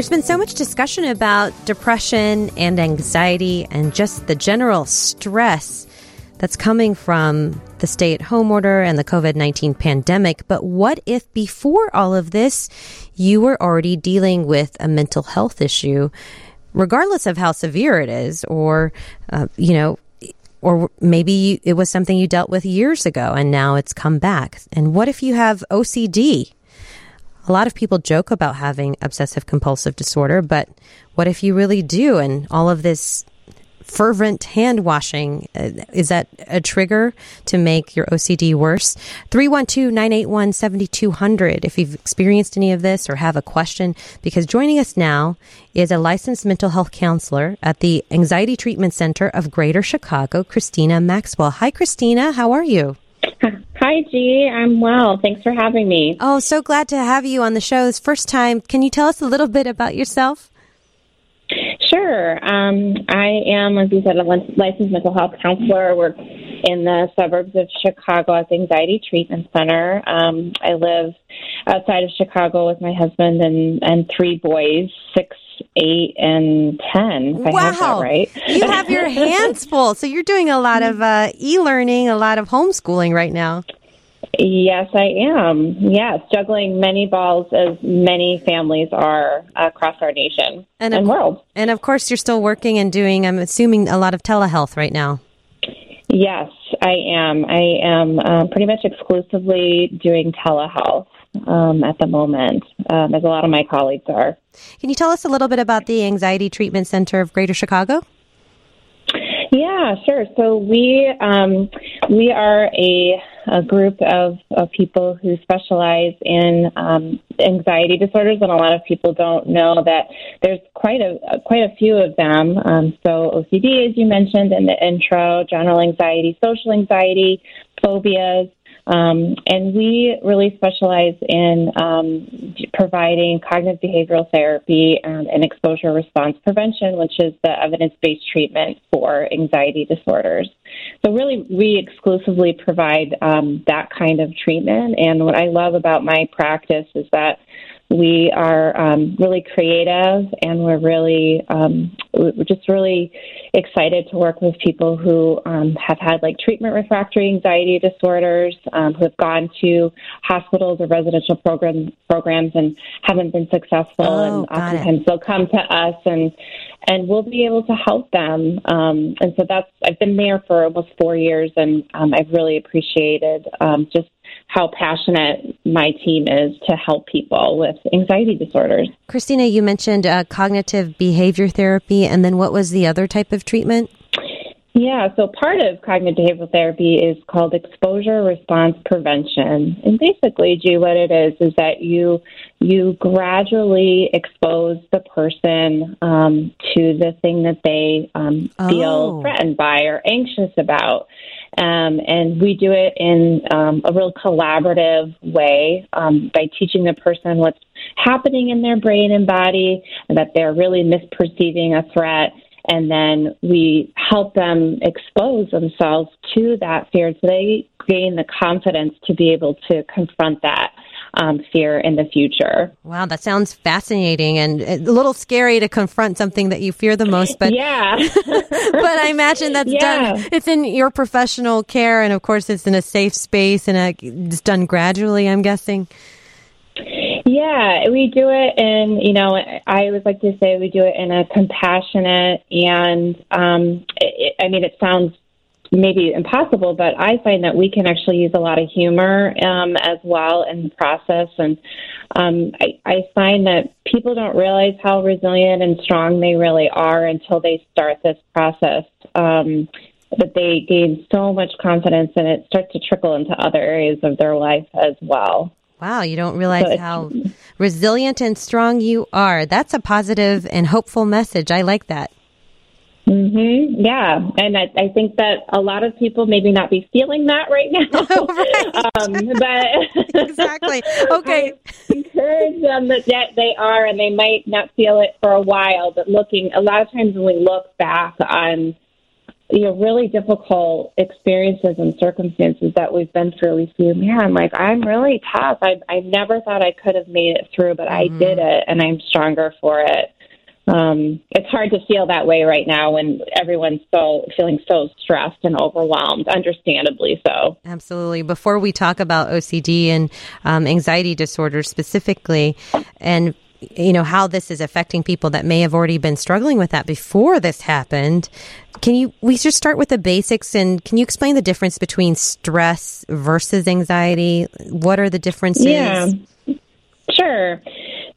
There's been so much discussion about depression and anxiety and just the general stress that's coming from the stay-at-home order and the COVID-19 pandemic. But what if before all of this, you were already dealing with a mental health issue, regardless of how severe it is, or maybe it was something you dealt with years ago and now it's come back? And what if you have OCD? A lot of people joke about having obsessive compulsive disorder, but what if you really do? And all of this fervent hand washing, is that a trigger to make your OCD worse? 312-981-7200 if you've experienced any of this or have a question, because joining us now is a licensed mental health counselor at the Anxiety Treatment Center of Greater Chicago, Christina Maxwell. Hi, Christina. How are you? Hi, G. I'm well. Thanks for having me. Oh, so glad to have you on the show. It's first time. Can you tell us a little bit about yourself? Sure. I am, as you said, a licensed mental health counselor. I work in the suburbs of Chicago at the Anxiety Treatment Center. I live outside of Chicago with my husband and three boys, 6, 8, and 10. If I have that right. You have your hands full. So you're doing a lot of e-learning, a lot of homeschooling right now. Yes, I am. Yes, juggling many balls as many families are across our nation and world. And of course, you're still working and doing, I'm assuming, a lot of telehealth right now. Yes, I am. I am pretty much exclusively doing telehealth at the moment, as a lot of my colleagues are. Can you tell us a little bit about the Anxiety Treatment Center of Greater Chicago? Yeah, sure. So we are a group of people who specialize in anxiety disorders, and a lot of people don't know that there's quite a few of them. So OCD, as you mentioned in the intro, general anxiety, social anxiety, phobias. And we really specialize in providing cognitive behavioral therapy and exposure response prevention, which is the evidence-based treatment for anxiety disorders. So really, we exclusively provide that kind of treatment. And what I love about my practice is that we are really creative, and we're really we're just really excited to work with people who have had treatment refractory anxiety disorders, who have gone to hospitals or residential programs and haven't been successful. And oftentimes they'll come to us, and we'll be able to help them. And so that's, I've been there for almost 4 years, and I've really appreciated just how passionate my team is to help people with anxiety disorders. Christina, you mentioned cognitive behavior therapy, and then what was the other type of treatment? Yeah, so part of cognitive behavioral therapy is called exposure response prevention. And basically, G, what it is that you gradually expose the person to the thing that they feel threatened by or anxious about. And we do it in a real collaborative way by teaching the person what's happening in their brain and body, and that they're really misperceiving a threat. And then we help them expose themselves to that fear so they gain the confidence to be able to confront that fear in the future. Wow, that sounds fascinating and a little scary to confront something that you fear the most. But yeah, but I imagine that's done. It's in your professional care, and of course, it's in a safe space, and it's done gradually, I'm guessing. Yeah, we do it in, I always like to say we do it in a compassionate and, it sounds maybe impossible, but I find that we can actually use a lot of humor as well in the process. And I find that people don't realize how resilient and strong they really are until they start this process. But they gain so much confidence, and it starts to trickle into other areas of their life as well. Wow, you don't realize how resilient and strong you are. That's a positive and hopeful message. I like that. Mm-hmm. Yeah, and I think that a lot of people maybe not be feeling that right now. But exactly. Okay. I encourage them that they are, and they might not feel it for a while. But a lot of times when we look back on really difficult experiences and circumstances that we've been through, we see, man, like, I'm really tough. I never thought I could have made it through, but I did it, and I'm stronger for it. It's hard to feel that way right now when everyone's feeling so stressed and overwhelmed, understandably so. Absolutely. Before we talk about OCD and anxiety disorders specifically, and you know how this is affecting people that may have already been struggling with that before this happened, we should start with the basics. And can you explain the difference between stress versus anxiety? What are the differences? Yeah, sure.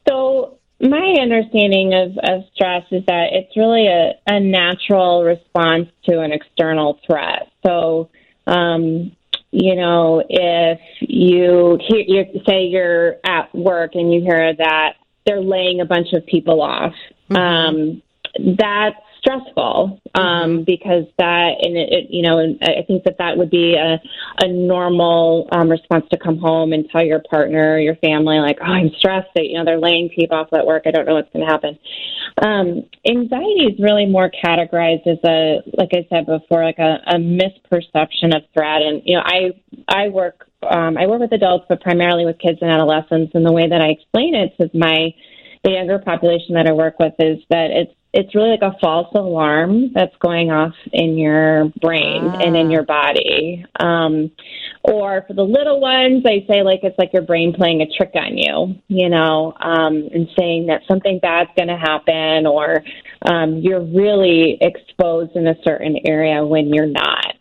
So my understanding of stress is that it's really a natural response to an external threat. So, if you say you're at work and you hear that they're laying a bunch of people off, that's stressful because that, and it, I think that would be a normal response to come home and tell your partner, your family, like, oh, I'm stressed that, they're laying people off at work. I don't know what's going to happen. Anxiety is really more categorized as like I said before, like a misperception of threat. And, I work with adults, but primarily with kids and adolescents. And the way that I explain it to the younger population that I work with is that it's really like a false alarm that's going off in your brain and in your body. Or for the little ones, I say like it's like your brain playing a trick on you, and saying that something bad's going to happen, or you're really exposed in a certain area when you're not.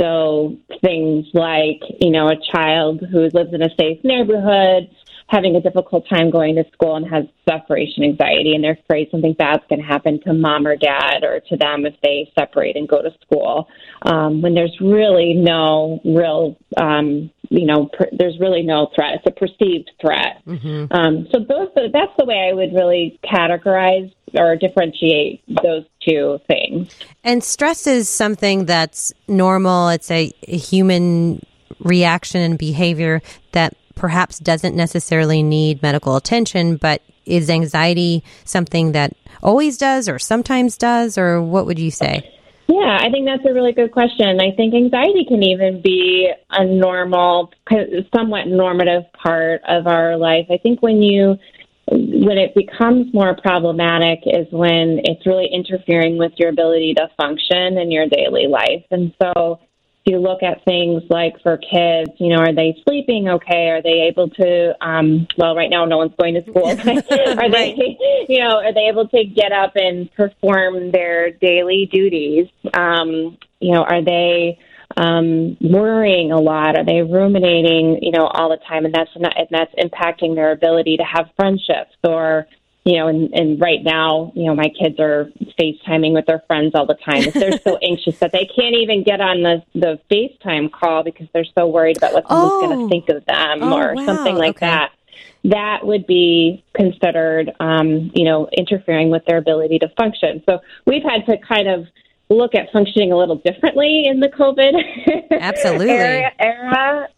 So things like, a child who lives in a safe neighborhood having a difficult time going to school and has separation anxiety, and they're afraid something bad's going to happen to mom or dad or to them if they separate and go to school, when there's really no real, there's really no threat. It's a perceived threat. So that's the way I would really categorize or differentiate those two things. And stress is something that's normal. It's a human reaction and behavior that perhaps doesn't necessarily need medical attention, but is anxiety something that always does or sometimes does, or what would you say? Yeah, I think that's a really good question. I think anxiety can even be a normal, somewhat normative part of our life. I think when it becomes more problematic is when it's really interfering with your ability to function in your daily life. And so you look at things like for kids, are they sleeping okay? Are they able to, well, right now no one's going to school. Are they, are they able to get up and perform their daily duties? Are they worrying a lot? Are they ruminating, all the time? And that's impacting their ability to have friendships, or and right now, my kids are FaceTiming with their friends all the time. They're so anxious that they can't even get on the FaceTime call because they're so worried about what someone's going to think of them something like that. That would be considered, interfering with their ability to function. So we've had to kind of look at functioning a little differently in the COVID Absolutely. era,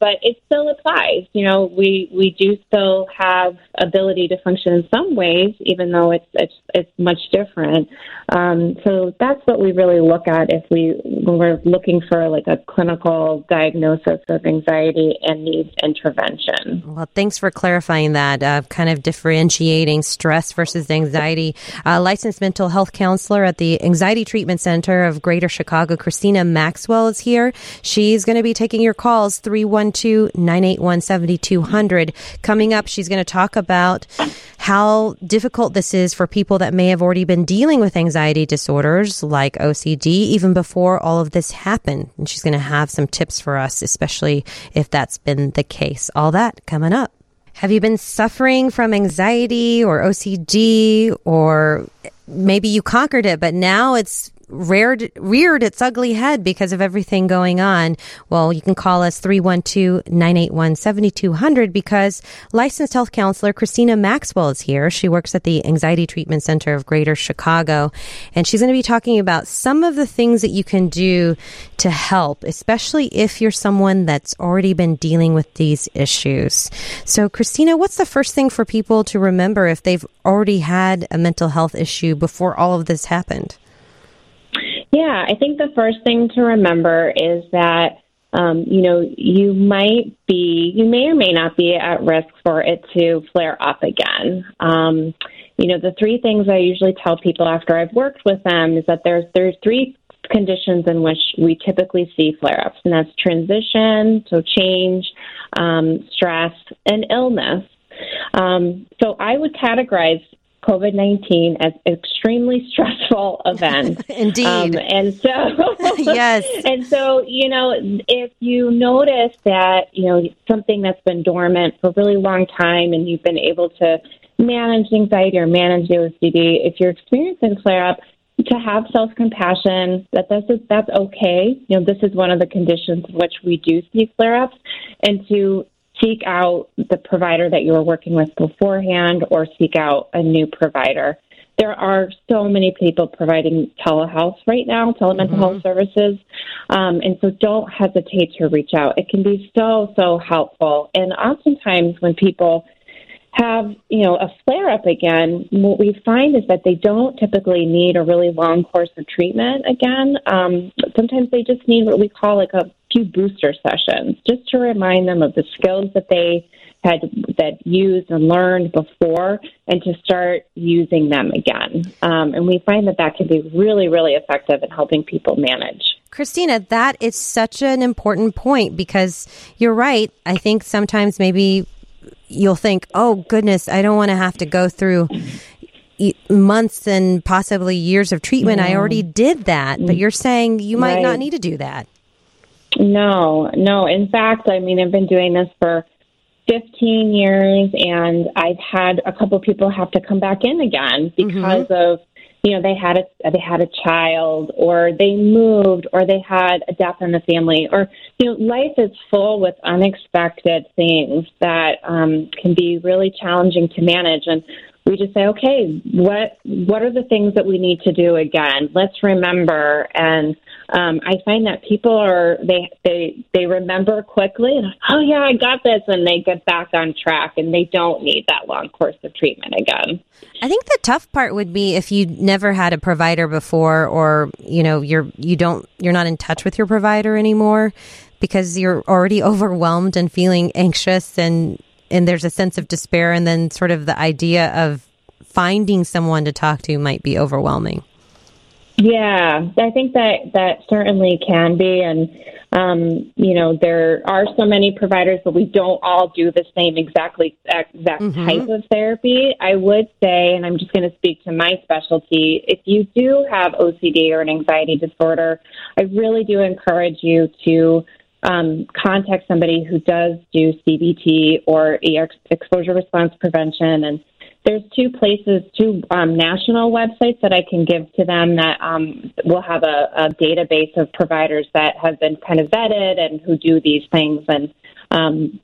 but it still applies. We do still have ability to function in some ways, even though it's much different. So that's what we really look at when we're looking for like a clinical diagnosis of anxiety and needs intervention. Well, thanks for clarifying that, kind of differentiating stress versus anxiety. Licensed mental health counselor at the Anxiety Treatment Center of Greater Chicago, Christina Maxwell, is here. She's going to be taking your calls, 312-981-7200. Coming up, she's going to talk about how difficult this is for people that may have already been dealing with anxiety disorders like OCD even before all of this happened. And she's going to have some tips for us, especially if that's been the case. All that coming up. Have you been suffering from anxiety or OCD, or maybe you conquered it, but now it's reared its ugly head because of everything going on? Well, you can call us 312-981-7200, because licensed health counselor Christina Maxwell is here. She works at the Anxiety Treatment Center of Greater Chicago, and she's going to be talking about some of the things that you can do to help, especially if you're someone that's already been dealing with these issues. So, Christina, what's the first thing for people to remember if they've already had a mental health issue before all of this happened? Yeah, I think the first thing to remember is that, you may or may not be at risk for it to flare up again. The three things I usually tell people after I've worked with them is that there's three conditions in which we typically see flare-ups, and that's transition, so change, stress, and illness. So I would categorize COVID-19 as extremely stressful event. Indeed. Yes. And so, if you notice that, something that's been dormant for a really long time and you've been able to manage anxiety or manage the OCD, if you're experiencing flare-up, to have self-compassion, that's okay. This is one of the conditions in which we do see flare-ups, and to seek out the provider that you were working with beforehand or seek out a new provider. There are so many people providing telehealth right now, telemental health services, and so don't hesitate to reach out. It can be so, so helpful, and oftentimes when people have, a flare-up again, what we find is that they don't typically need a really long course of treatment again. Sometimes they just need what we call a few booster sessions, just to remind them of the skills that they had used and learned before and to start using them again. And we find that can be really, really effective in helping people manage. Christina, that is such an important point because you're right. I think sometimes maybe you'll think, oh, goodness, I don't want to have to go through months and possibly years of treatment. I already did that. But you're saying you might not need to do that. No. In fact, I've been doing this for 15 years, and I've had a couple of people have to come back in again because of, they had a child, or they moved, or they had a death in the family, or, life is full with unexpected things that can be really challenging to manage. And we just say, okay, what are the things that we need to do again? Let's remember. And I find that people they remember quickly, and oh yeah, I got this, and they get back on track, and they don't need that long course of treatment again. I think the tough part would be if you never had a provider before, or you're not in touch with your provider anymore because you're already overwhelmed and feeling anxious and there's a sense of despair, and then sort of the idea of finding someone to talk to might be overwhelming. Yeah, I think that certainly can be. And, there are so many providers, but we don't all do the same exact type of therapy. I would say, and I'm just going to speak to my specialty, if you do have OCD or an anxiety disorder, I really do encourage you to contact somebody who does do CBT or exposure response prevention. And there's two national websites that I can give to them that will have a database of providers that have been kind of vetted and who do these things. And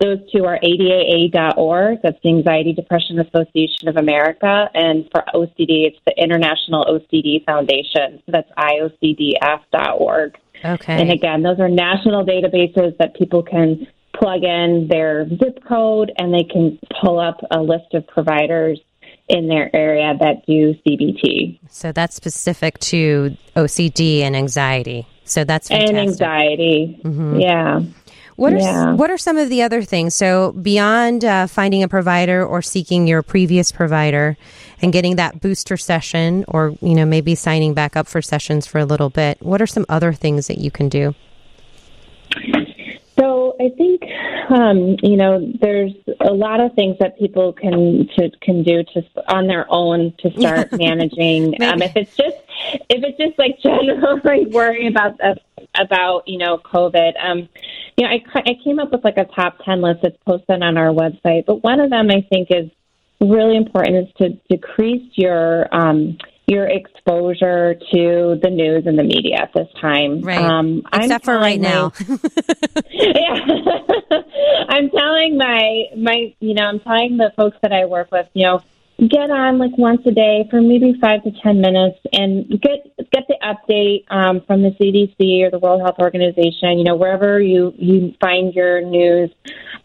those two are ADAA.org, that's the Anxiety Depression Association of America, and for OCD, it's the International OCD Foundation, so that's IOCDF.org. Okay. And again, those are national databases that people can plug in their zip code, and they can pull up a list of providers in their area that do CBT. So that's specific to OCD and anxiety. So that's fantastic. And anxiety, yeah. What are some of the other things? So beyond finding a provider or seeking your previous provider and getting that booster session, or maybe signing back up for sessions for a little bit, what are some other things that you can do? So I think there's a lot of things that people can do on their own to start managing. If it's just like generally worrying about COVID. I came up with a top 10 list that's posted on our website, but one of them I think is really important, is to decrease your exposure to the news and the media at this time. Right. Except for right now. Yeah. I'm telling the folks that I work with, get on once a day for maybe 5 to 10 minutes and get the update from the CDC or the World Health Organization, wherever you find your news,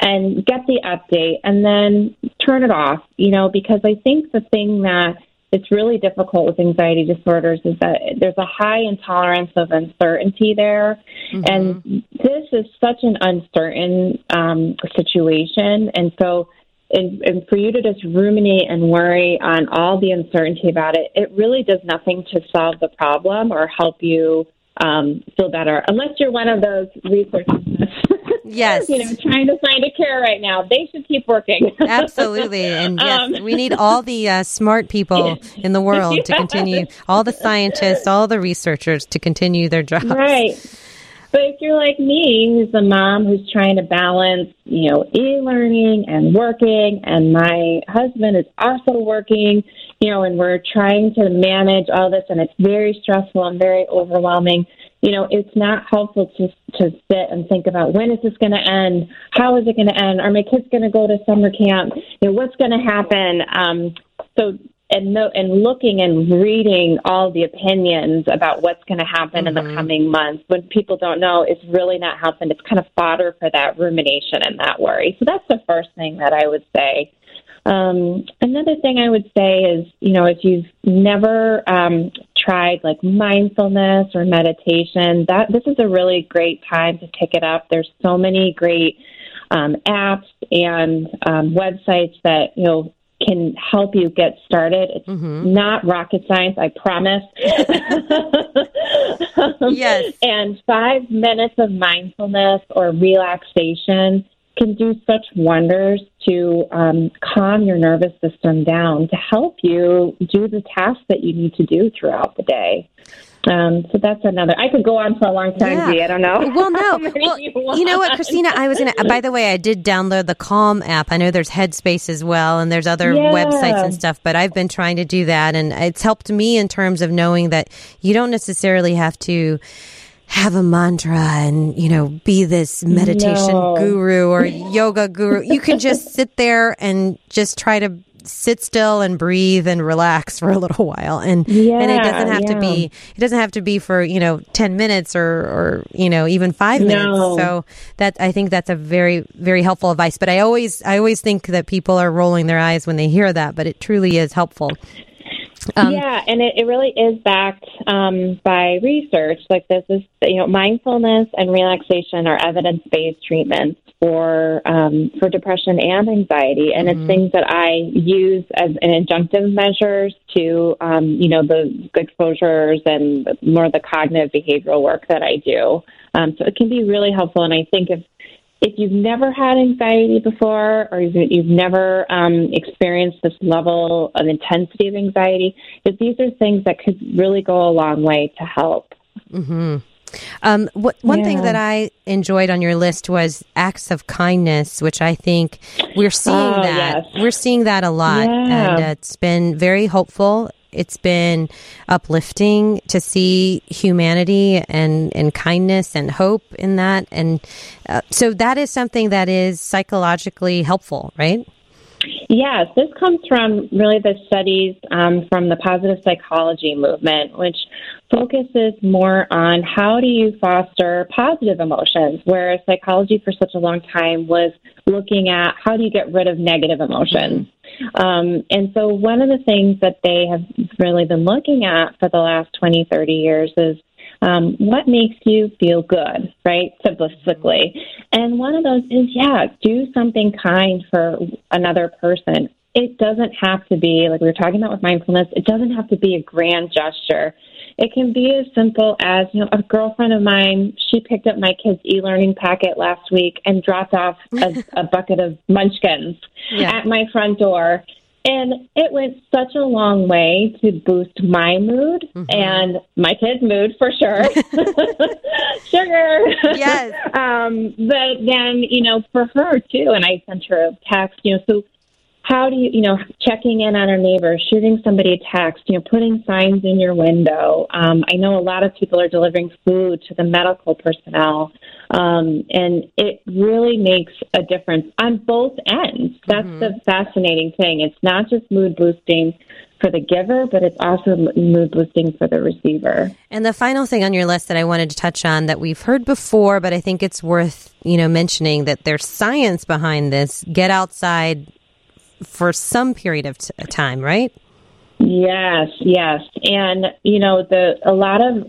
and get the update and then turn it off, because I think the thing that it's really difficult with anxiety disorders is that there's a high intolerance of uncertainty there. Mm-hmm. And this is such an uncertain situation. And so and for you to just ruminate and worry on all the uncertainty about it, it really does nothing to solve the problem or help you feel better, unless you're one of those researchers. Yes. You know, trying to find a cure right now. They should keep working. Absolutely. And yes, we need all the smart people in the world to continue, all the scientists, all the researchers to continue their jobs. Right. But if you're like me, who's a mom who's trying to balance, you know, e-learning and working, and my husband is also working, you know, and we're trying to manage all this, and it's very stressful and very overwhelming. You know, it's not helpful to sit and think about, when is this going to end? How is it going to end? Are my kids going to go to summer camp? You know, what's going to happen? So looking and reading all the opinions about what's going to happen mm-hmm. in the coming months when people don't know is really not helping. It's kind of fodder for that rumination and that worry. So that's the first thing that I would say. Another thing I would say is, you know, if you've never tried like mindfulness or meditation, that this is a really great time to pick it up. There's so many great apps and websites that, you know, can help you get started. It's mm-hmm. not rocket science, I promise. Yes. And 5 minutes of mindfulness or relaxation can do such wonders to calm your nervous system down, to help you do the tasks that you need to do throughout the day. So that's another. I could go on for a long time, yeah. Dee, I don't know. Well, no. Well, you know what, Christina, I was in a, by the way, I did download the Calm app. I know there's Headspace as well, and there's other websites and stuff, but I've been trying to do that, and it's helped me in terms of knowing that you don't necessarily have to have a mantra and, you know, be this meditation guru or yoga guru. You can just sit there and just try to sit still and breathe and relax for a little while, and it doesn't have to be. It doesn't have to be for 10 minutes or even 5 minutes. No. So that, I think that's a very, very helpful advice. But I always think that people are rolling their eyes when they hear that, but it truly is helpful. And it really is backed by research. Like this is, mindfulness and relaxation are evidence-based treatments for depression and anxiety, and mm-hmm. it's things that I use as an adjunctive measures to, the exposures and more of the cognitive behavioral work that I do. So it can be really helpful, and I think if you've never had anxiety before, or you've never experienced this level of intensity of anxiety, that these are things that could really go a long way to help. Mm-hmm. One thing that I enjoyed on your list was acts of kindness, which I think we're seeing that. Yes. We're seeing that a lot, and it's been very hopeful. It's been uplifting to see humanity and kindness and hope in that. And so that is something that is psychologically helpful, right? Yes, this comes from really the studies from the positive psychology movement, which focuses more on how do you foster positive emotions, whereas psychology for such a long time was looking at how do you get rid of negative emotions. Mm-hmm. And so one of the things that they have really been looking at for the last 20, 30 years is what makes you feel good, right, simplistically. And one of those is, do something kind for another person. It doesn't have to be, like we were talking about with mindfulness, it doesn't have to be a grand gesture. It can be as simple as, a girlfriend of mine, she picked up my kids' e-learning packet last week and dropped off a bucket of munchkins at my front door. And it went such a long way to boost my mood and my kids' mood, for sure. Sugar. Yes. But then, for her, too, and I sent her a text, so how do you, checking in on our neighbors, shooting somebody a text, putting signs in your window. I know a lot of people are delivering food to the medical personnel, and it really makes a difference on both ends. That's the fascinating thing. It's not just mood boosting for the giver, but it's also mood boosting for the receiver. And the final thing on your list that I wanted to touch on that we've heard before, but I think it's worth, mentioning that there's science behind this. Get outside for some period of time, right? Yes. And, you know, a lot of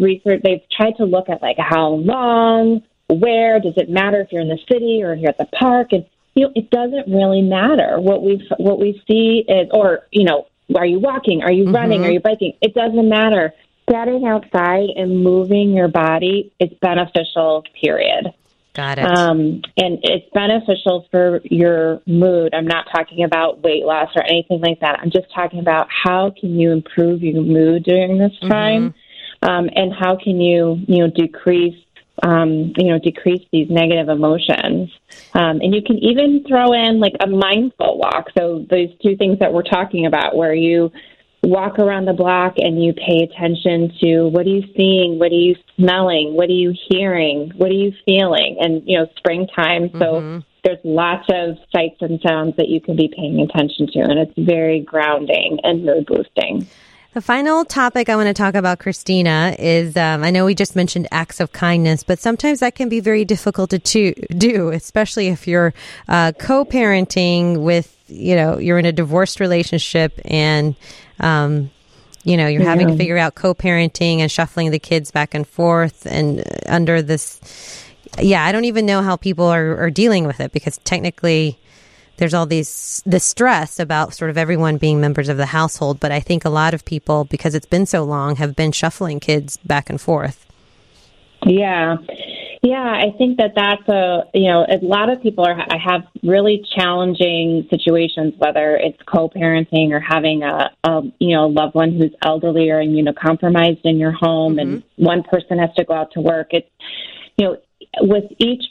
research, they've tried to look at, like, how long, where, does it matter if you're in the city or if you're at the park? And, you know, it doesn't really matter. What we see is, or, you know, are you walking? Are you running? Are you biking? It doesn't matter. Getting outside and moving your body is beneficial, period. Got it. And it's beneficial for your mood. I'm not talking about weight loss or anything like that. I'm just talking about how can you improve your mood during this time, and how can you decrease these negative emotions. And you can even throw in, like, a mindful walk. So those two things that we're talking about, where you walk around the block and you pay attention to what are you seeing, what are you smelling, what are you hearing, what are you feeling. And, you know, springtime, so there's lots of sights and sounds that you can be paying attention to, and it's very grounding and mood boosting. The final topic I want to talk about, Christina, is I know we just mentioned acts of kindness, but sometimes that can be very difficult to do, especially if you're co-parenting with, you know, you're in a divorced relationship and, you know, you're having to figure out co-parenting and shuffling the kids back and forth and under this. Yeah, I don't even know how people are dealing with it, because technically there's all the stress about sort of everyone being members of the household. But I think a lot of people, because it's been so long, have been shuffling kids back and forth. Yeah, I think that's a lot of people have really challenging situations, whether it's co-parenting or having a loved one who's elderly or immunocompromised in your home, and one person has to go out to work. It's, you know, with each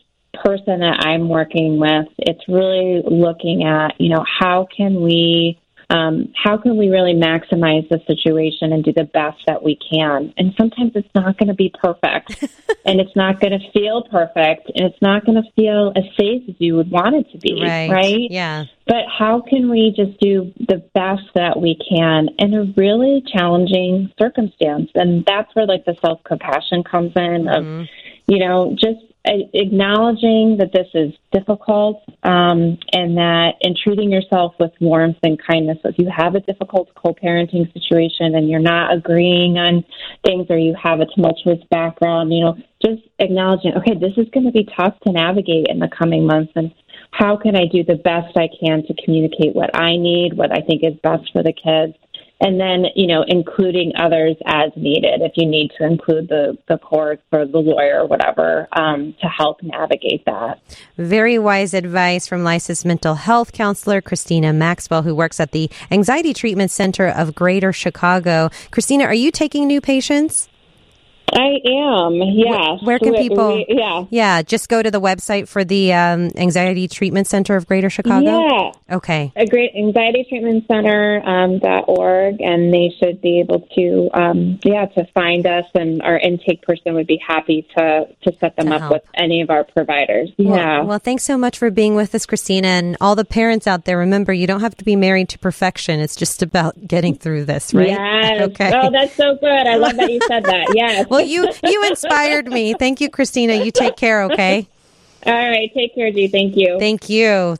person that I'm working with, it's really looking at, you know, how can we really maximize the situation and do the best that we can? And sometimes it's not going to be perfect, and it's not going to feel perfect, and it's not going to feel as safe as you would want it to be, right? Yeah. But how can we just do the best that we can in a really challenging circumstance? And that's where, like, the self-compassion comes in, of, you know, just acknowledging that this is difficult, and that in treating yourself with warmth and kindness. If you have a difficult co-parenting situation and you're not agreeing on things, or you have a tumultuous background, you know, just acknowledging, okay, this is going to be tough to navigate in the coming months, and how can I do the best I can to communicate what I need, what I think is best for the kids. And then, you know, including others as needed, if you need to include the courts or the lawyer or whatever, to help navigate that. Very wise advice from licensed mental health counselor Christina Maxwell, who works at the Anxiety Treatment Center of Greater Chicago. Christina, are you taking new patients? I am, yes. Where can people? Just go to the website for the Anxiety Treatment Center of Greater Chicago? Yeah. Okay. A great anxietytreatmentcenter.org, and they should be able to find us, and our intake person would be happy to set them up with any of our providers. Yeah. Well, thanks so much for being with us, Christina, and all the parents out there. Remember, you don't have to be married to perfection. It's just about getting through this, right? Yes. Okay. Oh, that's so good. I love that you said that. Yes. Well, you inspired me. Thank you, Christina. You take care, okay? All right. Take care, G. Thank you. Thank you.